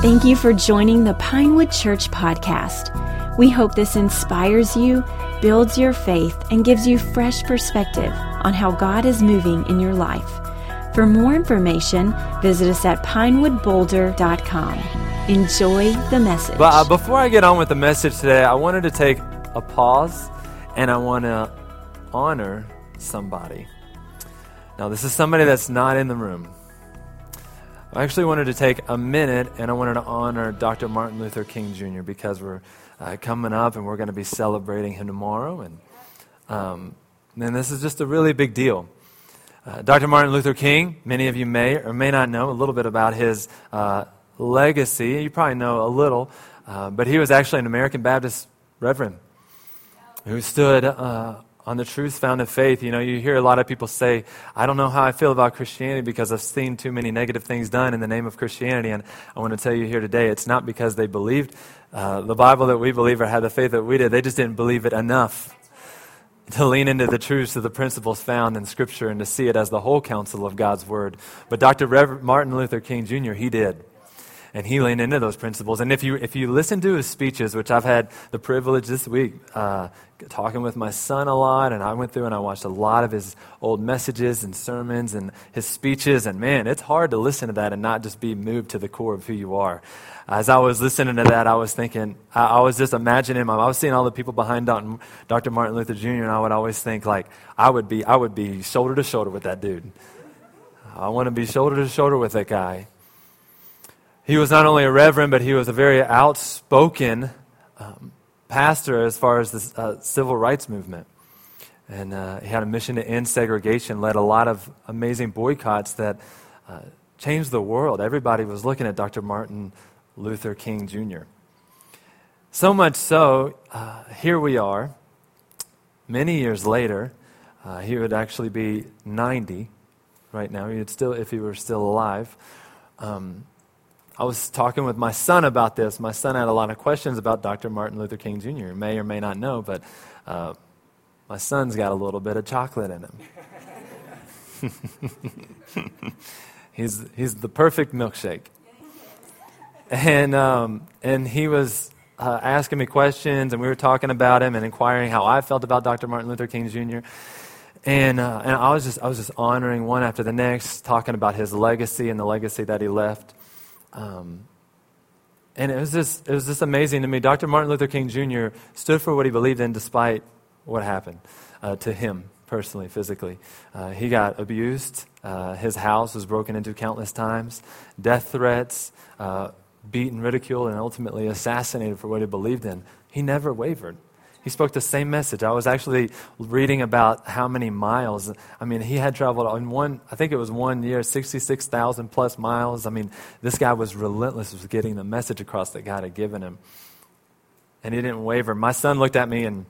Thank you for joining the Pinewood Church podcast. We hope this inspires you, builds your faith, and gives you fresh perspective on how God is moving in your life. For more information, visit us at pinewoodboulder.com. Enjoy the message. But before I get on with the message today, I wanted to take a pause and I want to honor somebody. Now, this is somebody that's not in the room. I actually wanted to take a minute and I wanted to honor Dr. Martin Luther King Jr. because we're coming up and we're going to be celebrating him tomorrow. And this is just a really big deal. Dr. Martin Luther King, many of you may or may not know a little bit about his legacy. You probably know a little, but he was actually an American Baptist reverend who stood on the truth found in faith. You know, you hear a lot of people say, I don't know how I feel about Christianity because I've seen too many negative things done in the name of Christianity. And I want to tell you here today, it's not because they believed the Bible that we believe or had the faith that we did. They just didn't believe it enough to lean into the truths of the principles found in Scripture and to see it as the whole counsel of God's Word. But Dr. Reverend Martin Luther King Jr., he did. And he leaned into those principles. And if you listen to his speeches, which I've had the privilege this week talking with my son a lot, and I went through and I watched a lot of his old messages and sermons and his speeches, and man, it's hard to listen to that and not just be moved to the core of who you are. As I was listening to that, I was thinking, I was just imagining him. I was seeing all the people behind Dr. Martin Luther Jr., and I would always think, like, I would be shoulder to shoulder with that dude. I want to be shoulder to shoulder with that guy. He was not only a reverend, but he was a very outspoken pastor as far as the civil rights movement. And he had a mission to end segregation, led a lot of amazing boycotts that changed the world. Everybody was looking at Dr. Martin Luther King Jr. So much so, here we are, many years later. He would actually be 90 right now. He would still, if he were still alive. I was talking with my son about this. My son had a lot of questions about Dr. Martin Luther King Jr. May or may not know, but my son's got a little bit of chocolate in him. He's the perfect milkshake. And he was asking me questions, and we were talking about him and inquiring how I felt about Dr. Martin Luther King Jr. And I was just honoring one after the next, talking about his legacy and the legacy that he left. And it was just amazing to me. Dr. Martin Luther King Jr. stood for what he believed in despite what happened to him personally, physically. He got abused. His house was broken into countless times. Death threats, beaten, ridiculed, and ultimately assassinated for what he believed in. He never wavered. He spoke the same message. I was actually reading about how many miles. I mean, he had traveled in one year, 66,000 plus miles. I mean, this guy was relentless with getting the message across that God had given him. And he didn't waver. My son looked at me, and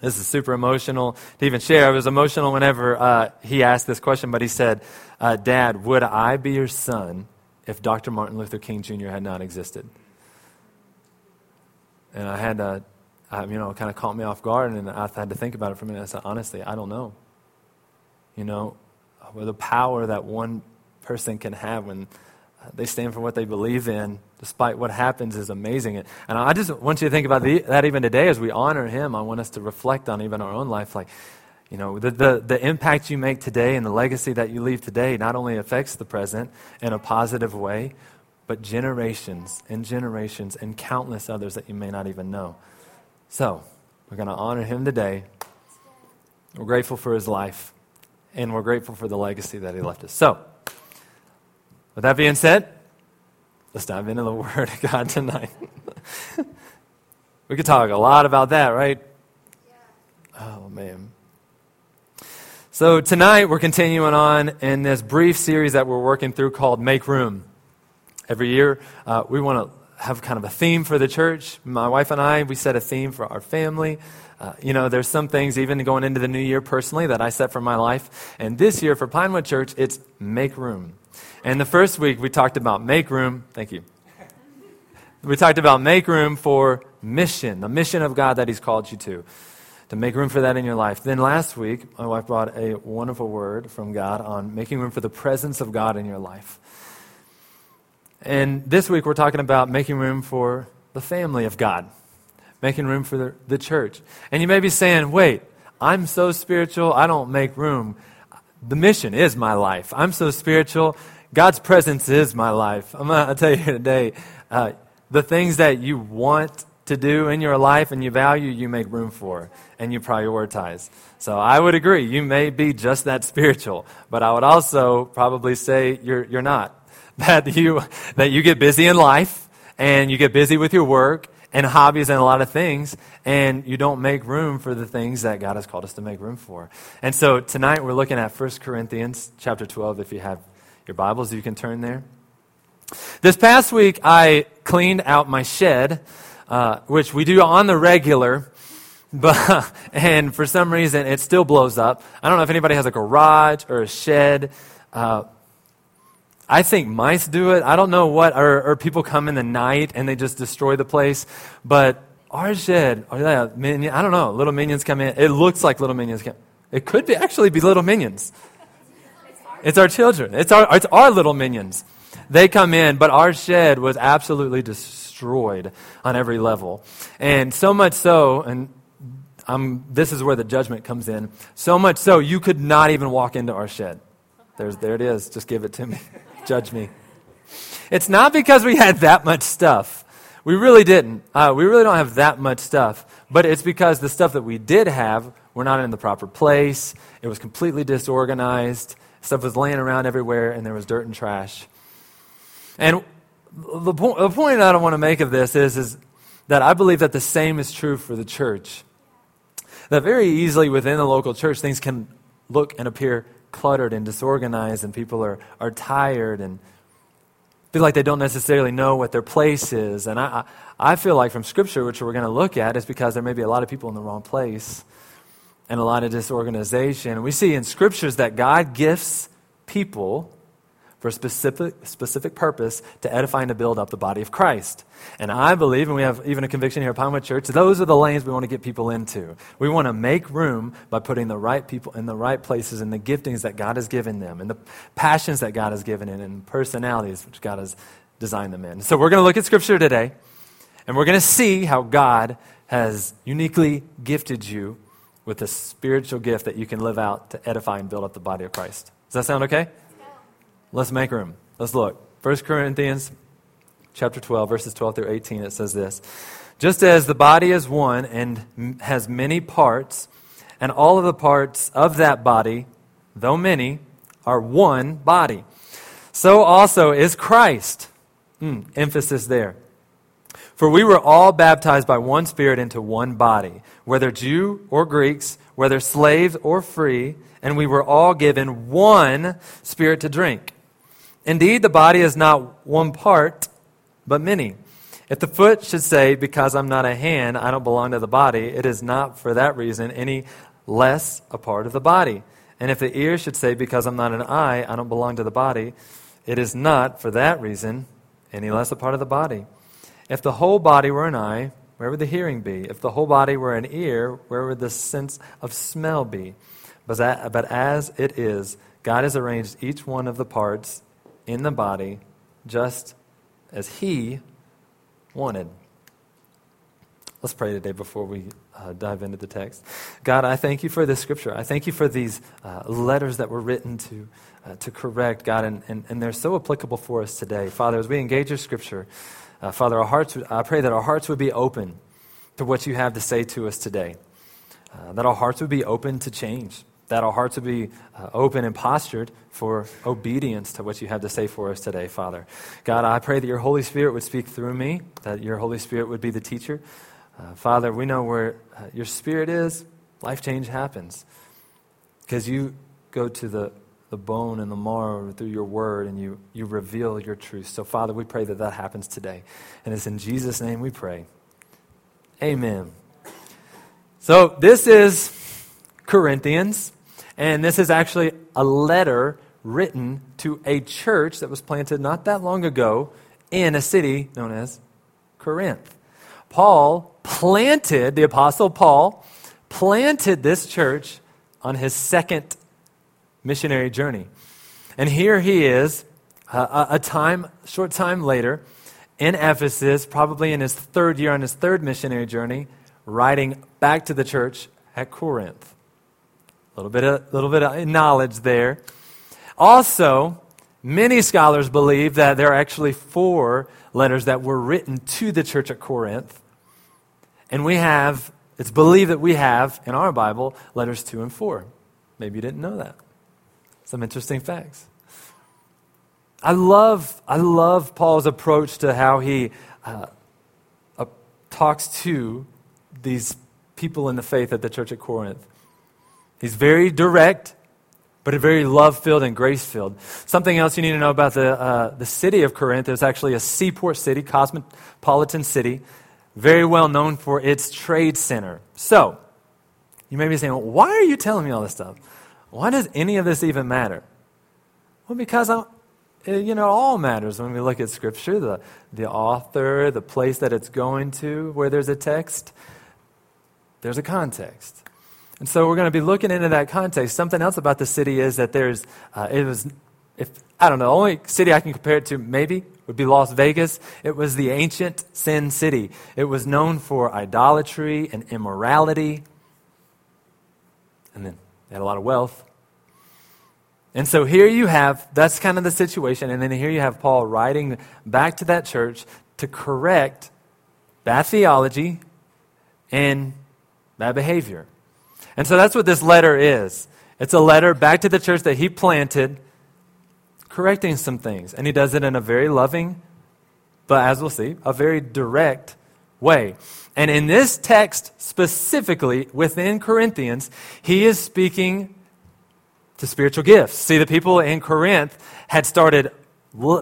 this is super emotional to even share. It was emotional whenever he asked this question, but he said, Dad, would I be your son if Dr. Martin Luther King Jr. had not existed? And I had to... it kind of caught me off guard, and I had to think about it for a minute. I said, honestly, I don't know. You know, with the power that one person can have when they stand for what they believe in, despite what happens, is amazing. And I just want you to think about that even today as we honor him. I want us to reflect on even our own life. Like, you know, the impact you make today and the legacy that you leave today not only affects the present in a positive way, but generations and generations and countless others that you may not even know. So, we're going to honor him today. We're grateful for his life, and we're grateful for the legacy that he left us. So, with that being said, let's dive into the Word of God tonight. We could talk a lot about that, right? Yeah. Oh, man. So, tonight we're continuing on in this brief series that we're working through called Make Room. Every year, we want to have kind of a theme for the church. My wife and I, we set a theme for our family. There's some things even going into the new year personally that I set for my life. And this year for Pinewood Church, it's make room. And the first week we talked about make room. Thank you. We talked about make room for mission, the mission of God that he's called you to make room for that in your life. Then last week, my wife brought a wonderful word from God on making room for the presence of God in your life. And this week we're talking about making room for the family of God, making room for the church. And you may be saying, wait, I'm so spiritual, I don't make room. The mission is my life. I'm so spiritual, God's presence is my life. I'm going to tell you today, the things that you want to do in your life and you value, you make room for and you prioritize. So I would agree, you may be just that spiritual, but I would also probably say you're not. That you get busy in life and you get busy with your work and hobbies and a lot of things, and you don't make room for the things that God has called us to make room for. And so tonight we're looking at 1 Corinthians chapter 12. If you have your Bibles, you can turn there. This past week I cleaned out my shed, which we do on the regular, but and for some reason it still blows up. I don't know if anybody has a garage or a shed. I think mice do it. I don't know what, or people come in the night and they just destroy the place. But our shed, I don't know, little minions come in. It looks like little minions come. It could be actually be little minions. It's our children. It's our little minions. They come in, but our shed was absolutely destroyed on every level, and so much so, and this is where the judgment comes in. So much so, you could not even walk into our shed. There it is. Just give it to me. Judge me. It's not because we had that much stuff. We really didn't. We really don't have that much stuff. But it's because the stuff that we did have, we're not in the proper place. It was completely disorganized. Stuff was laying around everywhere, and there was dirt and trash. And the point I don't want to make of this is that I believe that the same is true for the church. That very easily within the local church, things can look and appear cluttered and disorganized, and people are tired and feel like they don't necessarily know what their place is. And I feel like from Scripture, which we're going to look at, is because there may be a lot of people in the wrong place and a lot of disorganization. And we see in Scriptures that God gifts people for a specific purpose to edify and to build up the body of Christ. And I believe, and we have even a conviction here at Pinewood Church, those are the lanes we want to get people into. We want to make room by putting the right people in the right places and the giftings that God has given them and the passions that God has given them and personalities which God has designed them in. So we're going to look at Scripture today, and we're going to see how God has uniquely gifted you with a spiritual gift that you can live out to edify and build up the body of Christ. Does that sound okay? Let's make room. Let's look. 1 Corinthians chapter 12, verses 12 through 18, it says this. Just as the body is one and has many parts, and all of the parts of that body, though many, are one body, so also is Christ. Emphasis there. For we were all baptized by one Spirit into one body, whether Jew or Greeks, whether slaves or free, and we were all given one Spirit to drink. Indeed, the body is not one part, but many. If the foot should say, because I'm not a hand, I don't belong to the body, it is not for that reason any less a part of the body. And if the ear should say, because I'm not an eye, I don't belong to the body, it is not for that reason any less a part of the body. If the whole body were an eye, where would the hearing be? If the whole body were an ear, where would the sense of smell be? But as it is, God has arranged each one of the parts in the body just as He wanted. Let's pray today before we dive into the text. God, I thank you for this Scripture. I thank you for these letters that were written to correct, God, and they're so applicable for us today. Father, as we engage your Scripture, Father, I pray that our hearts would be open to what you have to say to us today, that our hearts would be open to change, that our hearts would be open and postured for obedience to what you have to say for us today, Father. God, I pray that your Holy Spirit would speak through me, that your Holy Spirit would be the teacher. Father, we know where your Spirit is, life change happens, because you go to the bone and the marrow through your word, and you reveal your truth. So, Father, we pray that happens today. And it's in Jesus' name we pray. Amen. So this is Corinthians, and this is actually a letter written to a church that was planted not that long ago in a city known as Corinth. The Apostle Paul planted this church on his second missionary journey. And here he is a short time later, in Ephesus, probably in his third year on his third missionary journey, writing back to the church at Corinth. A little bit of knowledge there. Also, many scholars believe that there are actually four letters that were written to the church at Corinth. And it's believed that we have, in our Bible, letters 2 and 4. Maybe you didn't know that. Some interesting facts. I love Paul's approach to how he talks to these people in the faith at the church at Corinth. He's very direct, but very love-filled and grace-filled. Something else you need to know about the city of Corinth is actually a seaport city, cosmopolitan city, very well known for its trade center. So, you may be saying, well, why are you telling me all this stuff? Why does any of this even matter? Well, because it all matters when we look at Scripture, the author, the place that it's going to, where there's a text, there's a context. And so we're going to be looking into that context. Something else about the city is that the only city I can compare it to maybe would be Las Vegas. It was the ancient sin city. It was known for idolatry and immorality. And then they had a lot of wealth. And so here you have, that's kind of the situation. And then here you have Paul writing back to that church to correct bad theology and bad behavior. And so that's what this letter is. It's a letter back to the church that he planted, correcting some things. And he does it in a very loving, but as we'll see, a very direct way. And in this text specifically, within Corinthians, he is speaking to spiritual gifts. See, the people in Corinth had started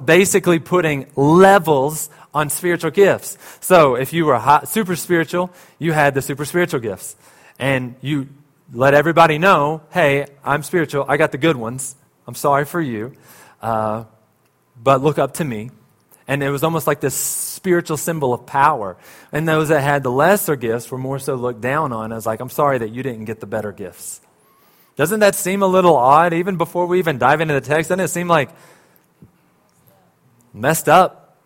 basically putting levels on spiritual gifts. So if you were super spiritual, you had the super spiritual gifts. And you let everybody know, hey, I'm spiritual. I got the good ones. I'm sorry for you. But look up to me. And it was almost like this spiritual symbol of power. And those that had the lesser gifts were more so looked down on as like, I'm sorry that you didn't get the better gifts. Doesn't that seem a little odd? Even before we even dive into the text, doesn't it seem like messed up?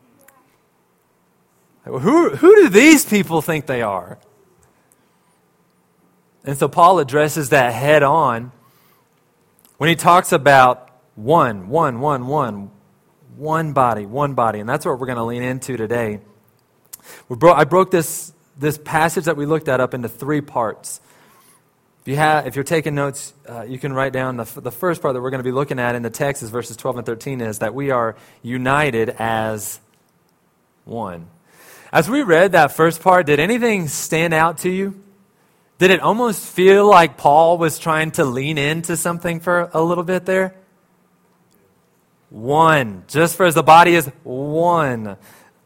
Who do these people think they are? And so Paul addresses that head on when he talks about one body. And that's what we're going to lean into today. I broke this passage that we looked at up into 3 parts. If you're taking notes, you can write down the first part that we're going to be looking at in the text is verses 12 and 13 is that we are united as one. As we read that first part, did anything stand out to you? Did it almost feel like Paul was trying to lean into something for a little bit there? One. Just for as the body is one.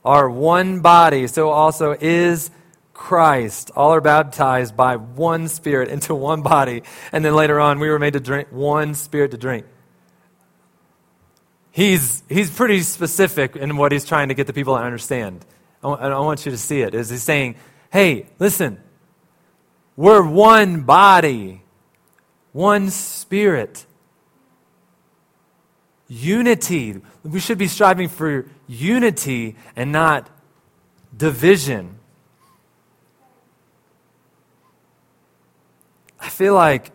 Our one body, so also is Christ. All are baptized by one Spirit into one body. And then later on, we were made to drink one Spirit to drink. He's pretty specific in what he's trying to get the people to understand. I want you to see it. Is he's saying, hey, listen. We're one body, one Spirit, unity. We should be striving for unity and not division. I feel like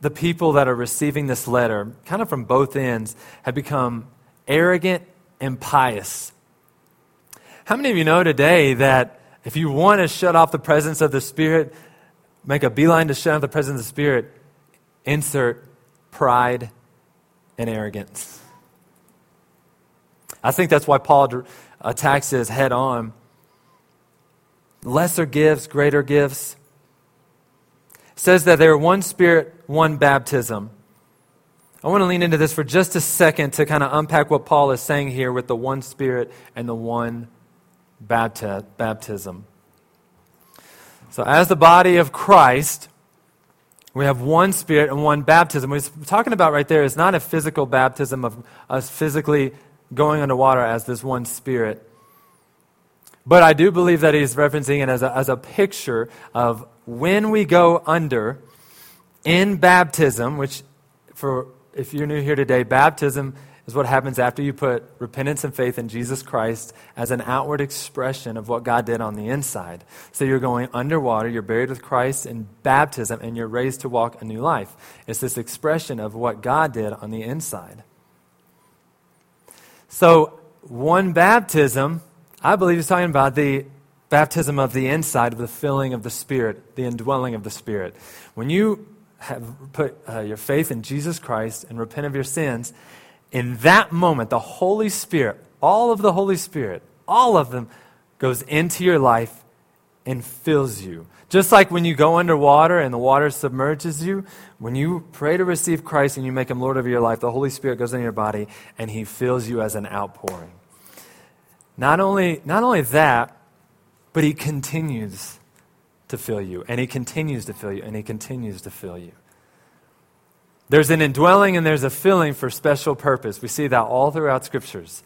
the people that are receiving this letter, kind of from both ends, have become arrogant and pious. How many of you know today that if you want to shut off the presence of the Spirit, make a beeline to shut out the presence of the Spirit, insert pride and arrogance. I think that's why Paul attacks his head on. Lesser gifts, greater gifts. It says that they're one Spirit, one baptism. I want to lean into this for just a second to kind of unpack what Paul is saying here with the one Spirit and the one baptism. So as the body of Christ, we have one Spirit and one baptism. What he's talking about right there is not a physical baptism of us physically going underwater as this one Spirit. But I do believe that he's referencing it as a picture of when we go under in baptism, which if you're new here today, baptism is what happens after you put repentance and faith in Jesus Christ as an outward expression of what God did on the inside. So you're going underwater, you're buried with Christ in baptism, and you're raised to walk a new life. It's this expression of what God did on the inside. So one baptism, I believe he's talking about the baptism of the inside, of the filling of the Spirit, the indwelling of the Spirit. When you have put your faith in Jesus Christ and repent of your sins, in that moment, the Holy Spirit, all of the Holy Spirit, all of them, goes into your life and fills you. Just like when you go underwater and the water submerges you, when you pray to receive Christ and you make him Lord of your life, the Holy Spirit goes into your body and he fills you as an outpouring. Not only that, but he continues to fill you, and he continues to fill you, and he continues to fill you. There's an indwelling and there's a filling for special purpose. We see that all throughout Scriptures.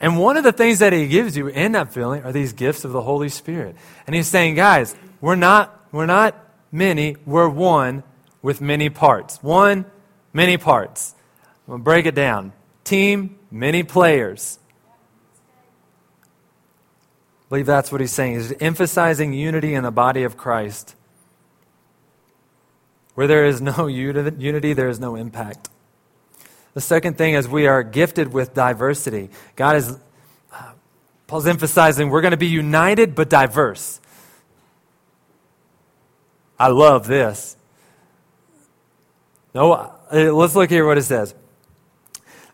And one of the things that he gives you in that filling are these gifts of the Holy Spirit. And he's saying, guys, we're not many, we're one with many parts. One, many parts. I'm going to break it down. Team, many players. I believe that's what he's saying. He's emphasizing unity in the body of Christ. Where there is no unity, there is no impact. The second thing is we are gifted with diversity. Paul's emphasizing we're going to be united but diverse. I love this. No, let's look here what it says.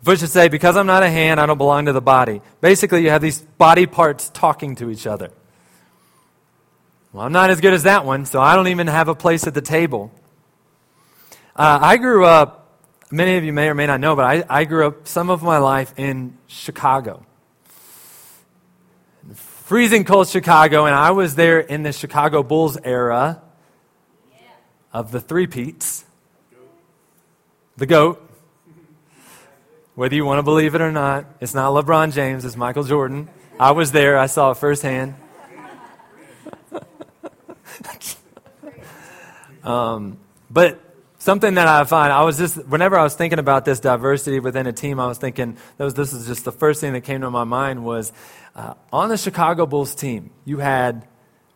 Verse should say, because I'm not a hand, I don't belong to the body. Basically, you have these body parts talking to each other. Well, I'm not as good as that one, so I don't even have a place at the table. I grew up, many of you may or may not know, but I grew up some of my life in Chicago. Freezing cold Chicago, and I was there in the Chicago Bulls era of the three-peats. The GOAT. Whether you want to believe it or not, it's not LeBron James, it's Michael Jordan. I was there, I saw it firsthand. But something that I find, whenever I was thinking about this diversity within a team, I was thinking, this is just the first thing that came to my mind was, on the Chicago Bulls team, you had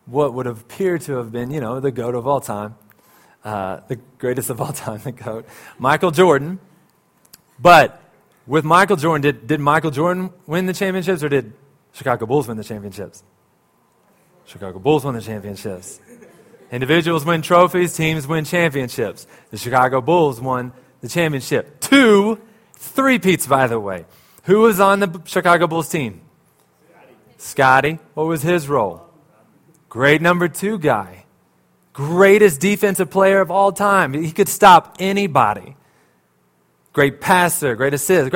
what would appear to have been, the GOAT of all time, the greatest of all time, the GOAT, Michael Jordan. But with Michael Jordan, did Michael Jordan win the championships or did Chicago Bulls win the championships? Chicago Bulls won the championships. Individuals win trophies, teams win championships. The Chicago Bulls won the championship. 2 three-peats, by the way. Who was on the Chicago Bulls team? Scotty. What was his role? Great number 2 guy. Greatest defensive player of all time. He could stop anybody. Great passer, great assist.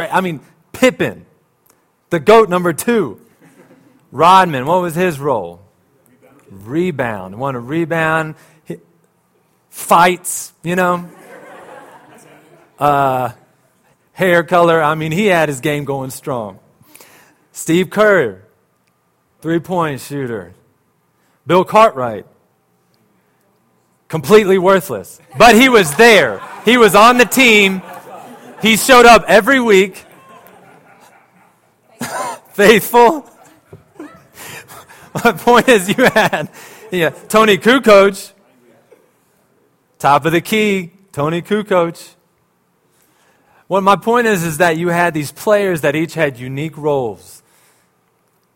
Pippen, the GOAT number 2. Rodman, what was his role? Rebound. Want to rebound, fights, hair color. He had his game going strong. Steve Kerr, three-point shooter. Bill Cartwright, completely worthless. But he was there. He was on the team. He showed up every week, faithful. My point is you had Tony Kukoc, top of the key, Tony Kukoc. What my point is that you had these players that each had unique roles.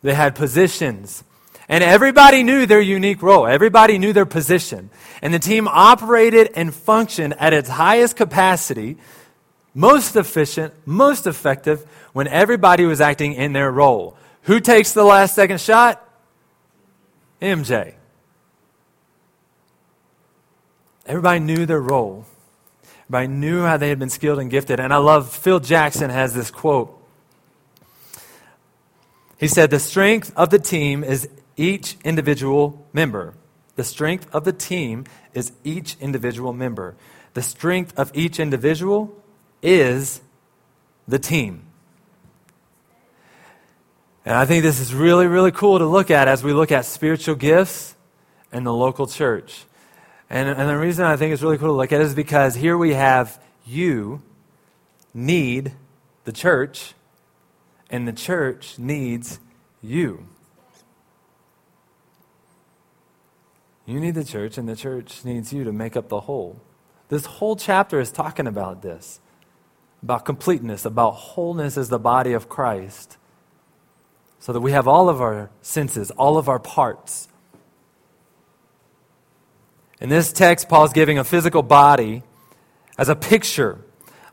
They had positions. And everybody knew their unique role. Everybody knew their position. And the team operated and functioned at its highest capacity, most efficient, most effective, when everybody was acting in their role. Who takes the last second shot? MJ. Everybody knew their role. Everybody knew how they had been skilled and gifted. And I love, Phil Jackson has this quote. He said, the strength of the team is each individual member. The strength of the team is each individual member. The strength of each individual is the team. And I think this is really, really cool to look at as we look at spiritual gifts and the local church. And the reason I think it's really cool to look at is because here we have you need the church, and the church needs you. You need the church, and the church needs you to make up the whole. This whole chapter is talking about this, about completeness, about wholeness as the body of Christ, so that we have all of our senses, all of our parts. In this text, Paul's giving a physical body as a picture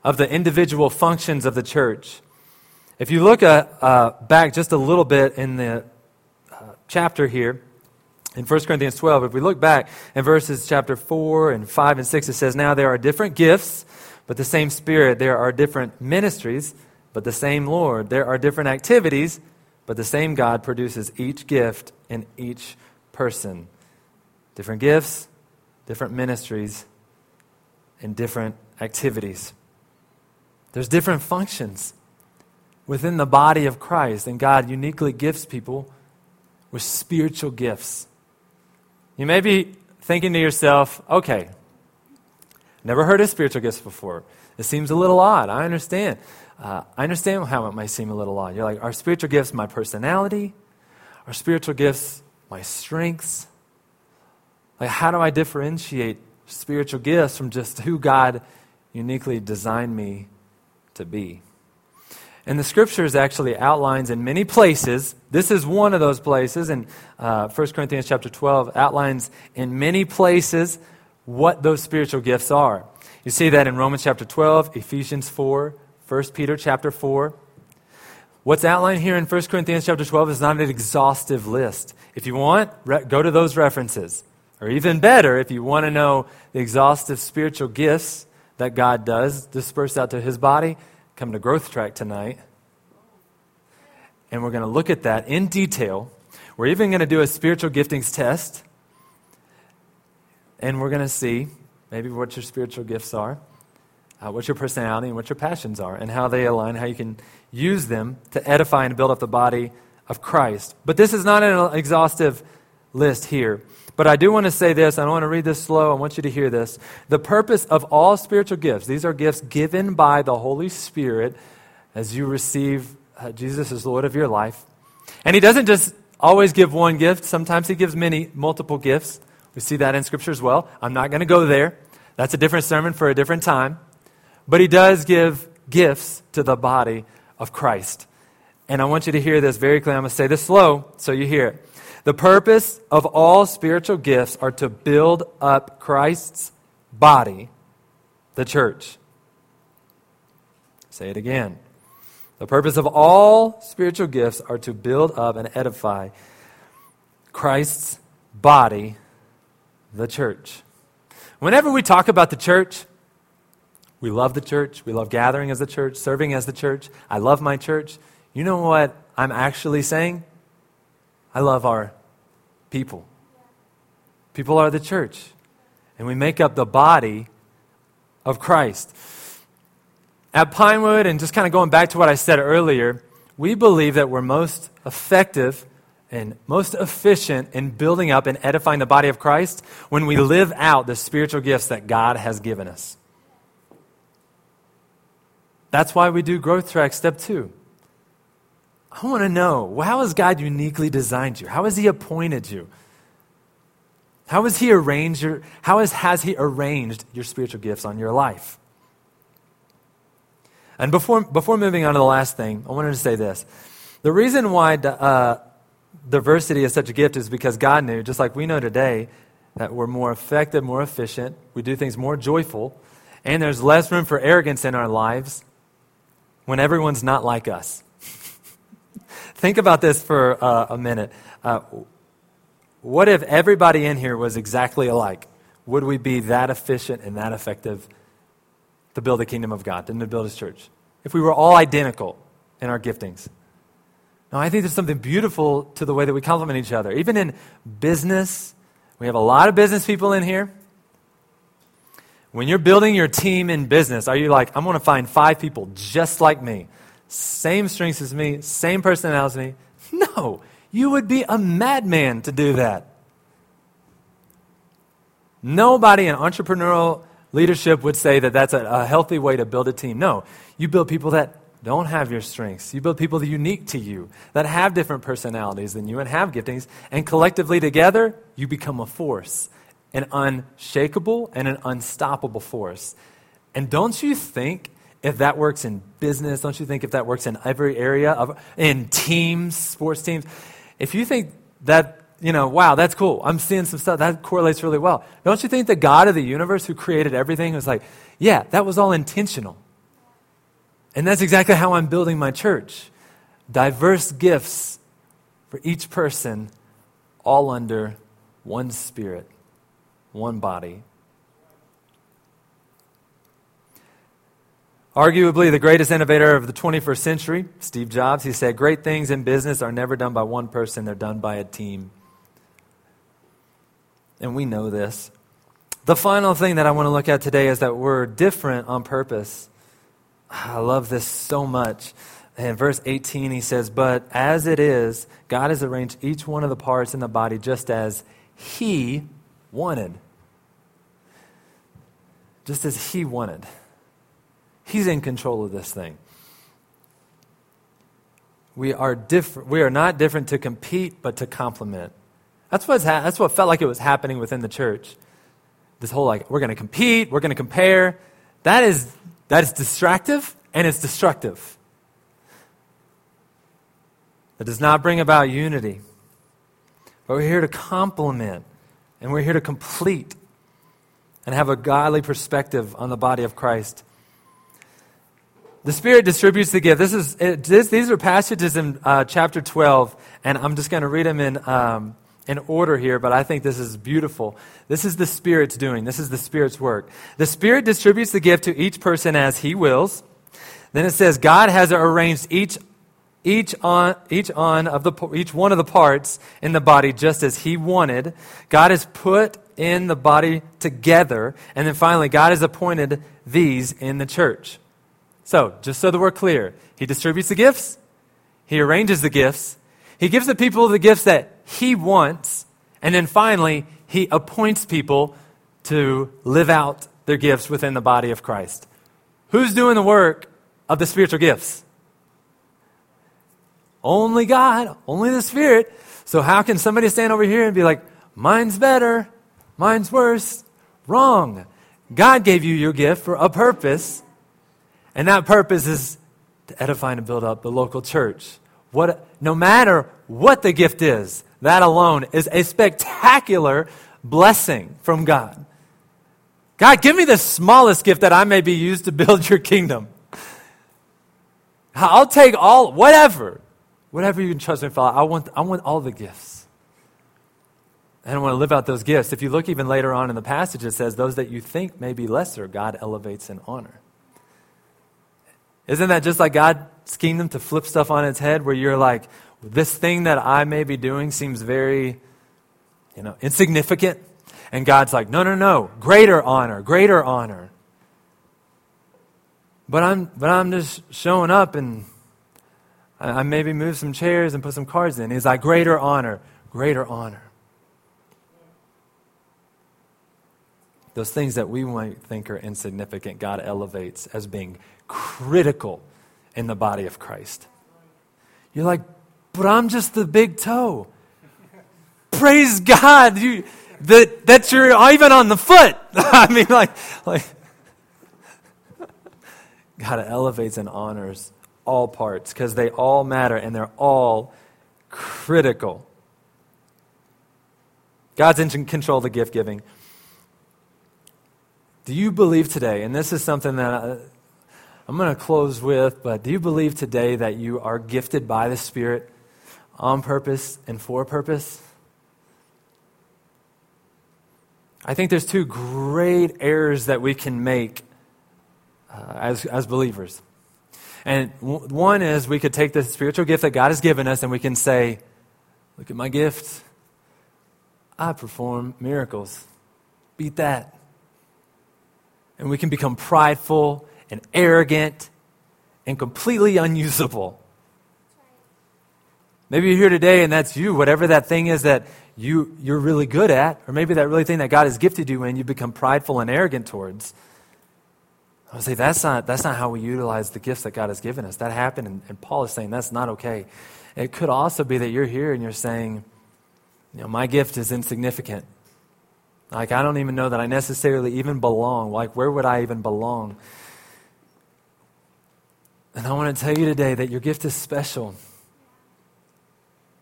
of the individual functions of the church. If you look back just a little bit in the chapter here, in 1 Corinthians 12, if we look back in verses chapter 4 and 5 and 6, it says, "Now there are different gifts, but the same Spirit. There are different ministries, but the same Lord. There are different activities, but the same God produces each gift in each person." Different gifts, different ministries, and different activities. There's different functions within the body of Christ, and God uniquely gifts people with spiritual gifts. You may be thinking to yourself, okay, never heard of spiritual gifts before. It seems a little odd. I understand. I understand how it might seem a little odd. You're like, are spiritual gifts my personality? Are spiritual gifts my strengths? Like, how do I differentiate spiritual gifts from just who God uniquely designed me to be? And the Scriptures actually outlines in many places, this is one of those places, and 1 Corinthians chapter 12 outlines in many places what those spiritual gifts are. You see that in Romans chapter 12, Ephesians 4, 1 Peter chapter 4. What's outlined here in 1 Corinthians chapter 12 is not an exhaustive list. If you want, go to those references. Or even better, if you want to know the exhaustive spiritual gifts that God does disperse out to His body, come to Growth Track tonight, and we're going to look at that in detail. We're even going to do a spiritual giftings test, and we're going to see maybe what your spiritual gifts are, what your personality and what your passions are, and how they align, how you can use them to edify and build up the body of Christ. But this is not an exhaustive list here. But I do want to say this. I don't want to read this slow. I want you to hear this. The purpose of all spiritual gifts, these are gifts given by the Holy Spirit as you receive Jesus as Lord of your life. And He doesn't just always give one gift. Sometimes He gives many, multiple gifts. We see that in Scripture as well. I'm not going to go there. That's a different sermon for a different time. But He does give gifts to the body of Christ. And I want you to hear this very clearly. I'm going to say this slow so you hear it. The purpose of all spiritual gifts are to build up Christ's body, the church. Say it again. The purpose of all spiritual gifts are to build up and edify Christ's body, the church. Whenever we talk about the church, we love the church. We love gathering as the church, serving as the church. I love my church. You know what I'm actually saying? I love our people. People are the church. And we make up the body of Christ. At Pinewood, and just kind of going back to what I said earlier, we believe that we're most effective and most efficient in building up and edifying the body of Christ when we live out the spiritual gifts that God has given us. That's why we do Growth Track Step 2. I want to know, how has God uniquely designed you? How has He appointed you? How has He arranged your spiritual gifts on your life? And before moving on to the last thing, I wanted to say this. The reason why diversity is such a gift is because God knew, just like we know today, that we're more effective, more efficient, we do things more joyful, and there's less room for arrogance in our lives when everyone's not like us. Think about this for a minute. What if everybody in here was exactly alike? Would we be that efficient and that effective to build the kingdom of God, and to build His church? If we were all identical in our giftings. Now, I think there's something beautiful to the way that we complement each other. Even in business, we have a lot of business people in here. When you're building your team in business, are you like, I'm going to find 5 people just like me? Same strengths as me, same personality as me. No, you would be a madman to do that. Nobody in entrepreneurial leadership would say that that's a healthy way to build a team. No, you build people that don't have your strengths. You build people that are unique to you, that have different personalities than you and have giftings. And collectively together, you become a force, an unshakable and an unstoppable force. And don't you think if that works in business, don't you think if that works in every area, in teams, sports teams, if you think that, wow, that's cool, I'm seeing some stuff, that correlates really well. Don't you think the God of the universe who created everything was like, yeah, that was all intentional. And that's exactly how I'm building my church. Diverse gifts for each person, all under one spirit, one body. Arguably the greatest innovator of the 21st century, Steve Jobs, he said, great things in business are never done by one person, they're done by a team. And we know this. The final thing that I want to look at today is that we're different on purpose. I love this so much. In verse 18, he says, but as it is, God has arranged each one of the parts in the body just as he wanted. Just as he wanted. He's in control of this thing. We are not different to compete, but to complement. That's what felt like it was happening within the church. This whole we're going to compete, we're going to compare. That is distractive and it's destructive. It does not bring about unity. But we're here to complement and we're here to complete and have a godly perspective on the body of Christ. The Spirit distributes the gift. These are passages in chapter 12, and I'm just going to read them in order here, but I think this is beautiful. This is the Spirit's doing. This is the Spirit's work. The Spirit distributes the gift to each person as he wills. Then it says, God has arranged each one of the parts in the body just as he wanted. God has put in the body together. And then finally, God has appointed these in the church. So, just so that we're clear, he distributes the gifts, he arranges the gifts, he gives the people the gifts that he wants, and then finally, he appoints people to live out their gifts within the body of Christ. Who's doing the work of the spiritual gifts? Only God, only the Spirit. So how can somebody stand over here and be like, mine's better, mine's worse? Wrong. God gave you your gift for a purpose. And that purpose is to edify and build up the local church. No matter what the gift is, that alone is a spectacular blessing from God. God, give me the smallest gift that I may be used to build your kingdom. I'll take all, whatever you can trust me for. I want all the gifts. And I want to live out those gifts. If you look even later on in the passage, it says, those that you think may be lesser, God elevates in honor. Isn't that just like God's kingdom to flip stuff on its head where you're like, this thing that I may be doing seems very, insignificant. And God's like, no, greater honor. But I'm just showing up and I maybe move some chairs and put some cards in. He's like, greater honor. Those things that we might think are insignificant, God elevates as being critical in the body of Christ. You're like, but I'm just the big toe. Praise God that you're even on the foot. I mean, God elevates and honors all parts because they all matter and they're all critical. God's in control of the gift giving. Do you believe today, and this is something that I'm going to close with, but do you believe today that you are gifted by the Spirit on purpose and for purpose? I think there's two great errors that we can make as believers. And one is we could take the spiritual gift that God has given us and we can say, look at my gift. I perform miracles. Beat that. And we can become prideful and arrogant and completely unusable. Maybe you're here today and that's you, whatever that thing is that you're really good at, or maybe that really thing that God has gifted you in, you become prideful and arrogant towards. I would say that's not how we utilize the gifts that God has given us. That happened, and Paul is saying that's not okay. It could also be that you're here and you're saying, you know, my gift is insignificant. Like, I don't even know that I necessarily even belong. Like, where would I even belong? And I want to tell you today that your gift is special,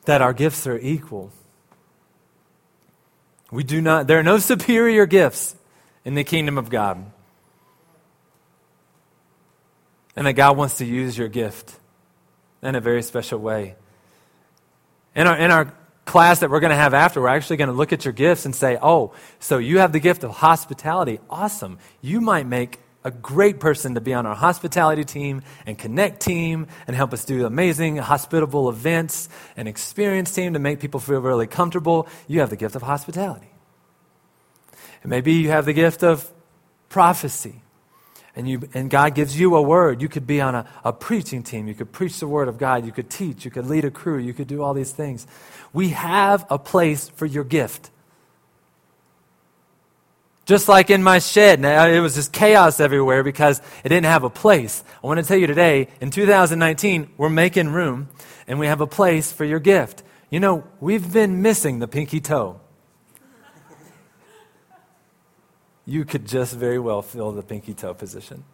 that our gifts are equal. There are no superior gifts in the kingdom of God. And that God wants to use your gift in a very special way. In our class that we're going to have after, we're actually going to look at your gifts and say, oh, so you have the gift of hospitality. Awesome. You might make a great person to be on our hospitality team and connect team and help us do amazing hospitable events and experience team to make people feel really comfortable. You have the gift of hospitality. And maybe you have the gift of prophecy. And God gives you a word. You could be on a preaching team. You could preach the word of God. You could teach. You could lead a crew. You could do all these things. We have a place for your gift. Just like in my shed, now it was just chaos everywhere because it didn't have a place. I want to tell you today, in 2019, we're making room, and we have a place for your gift. You know, we've been missing the pinky toe. You could just very well fill the pinky toe position.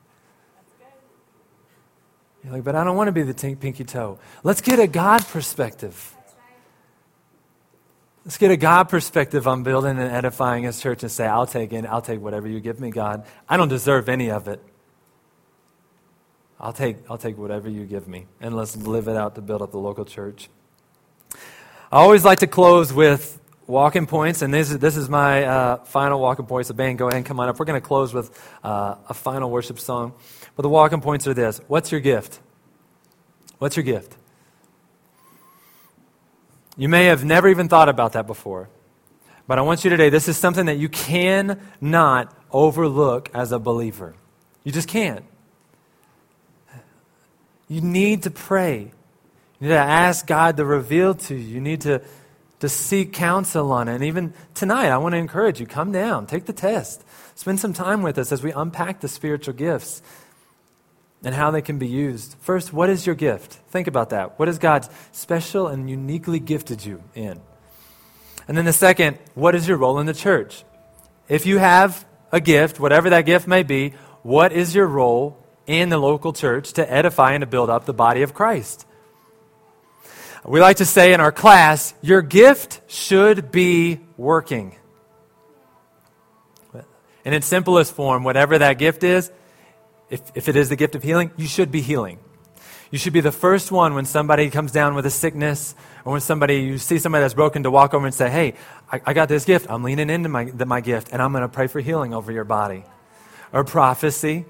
You're like, but I don't want to be the pinky toe. Let's get a God perspective. Let's get a God perspective on building and edifying His church and say, I'll take whatever you give me, God. I don't deserve any of it. I'll take whatever you give me, and let's live it out to build up the local church. I always like to close with walking points, and this is my final walking points. The band, go ahead and come on up. We're going to close with a final worship song. But the walking points are this. What's your gift? What's your gift? You may have never even thought about that before. But I want you today, this is something that you cannot overlook as a believer. You just can't. You need to pray. You need to ask God to reveal to you. You need to seek counsel on it. And even tonight, I want to encourage you, come down, take the test. Spend some time with us as we unpack the spiritual gifts and how they can be used. First, what is your gift? Think about that. What is God special and uniquely gifted you in? And then the second, what is your role in the church? If you have a gift, whatever that gift may be, what is your role in the local church to edify and to build up the body of Christ? We like to say in our class, your gift should be working. In its simplest form, whatever that gift is, if it is the gift of healing, you should be healing. You should be the first one when somebody comes down with a sickness or when you see somebody that's broken to walk over and say, hey, I got this gift. I'm leaning into my gift, and I'm going to pray for healing over your body. Or prophecy,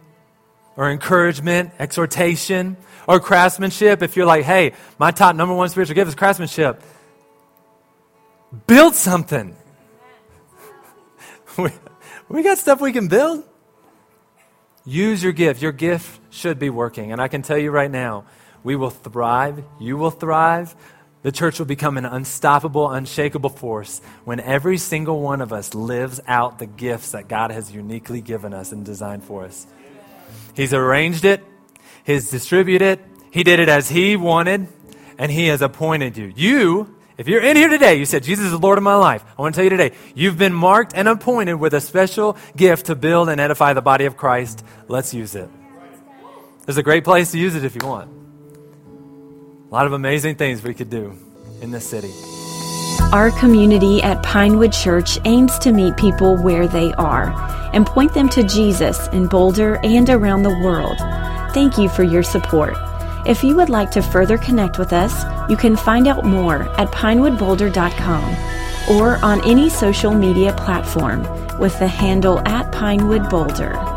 or encouragement, exhortation, or craftsmanship. If you're like, hey, my top number one spiritual gift is craftsmanship. Build something. We got stuff we can build. Use your gift. Your gift should be working. And I can tell you right now, we will thrive. You will thrive. The church will become an unstoppable, unshakable force when every single one of us lives out the gifts that God has uniquely given us and designed for us. He's arranged it. He's distributed it. He did it as He wanted, and He has appointed you. You, if you're in here today, you said, Jesus is Lord of my life. I want to tell you today, you've been marked and appointed with a special gift to build and edify the body of Christ. Let's use it. There's a great place to use it if you want. A lot of amazing things we could do in this city. Our community at Pinewood Church aims to meet people where they are and point them to Jesus in Boulder and around the world. Thank you for your support. If you would like to further connect with us, you can find out more at pinewoodboulder.com or on any social media platform with the handle @PinewoodBoulder.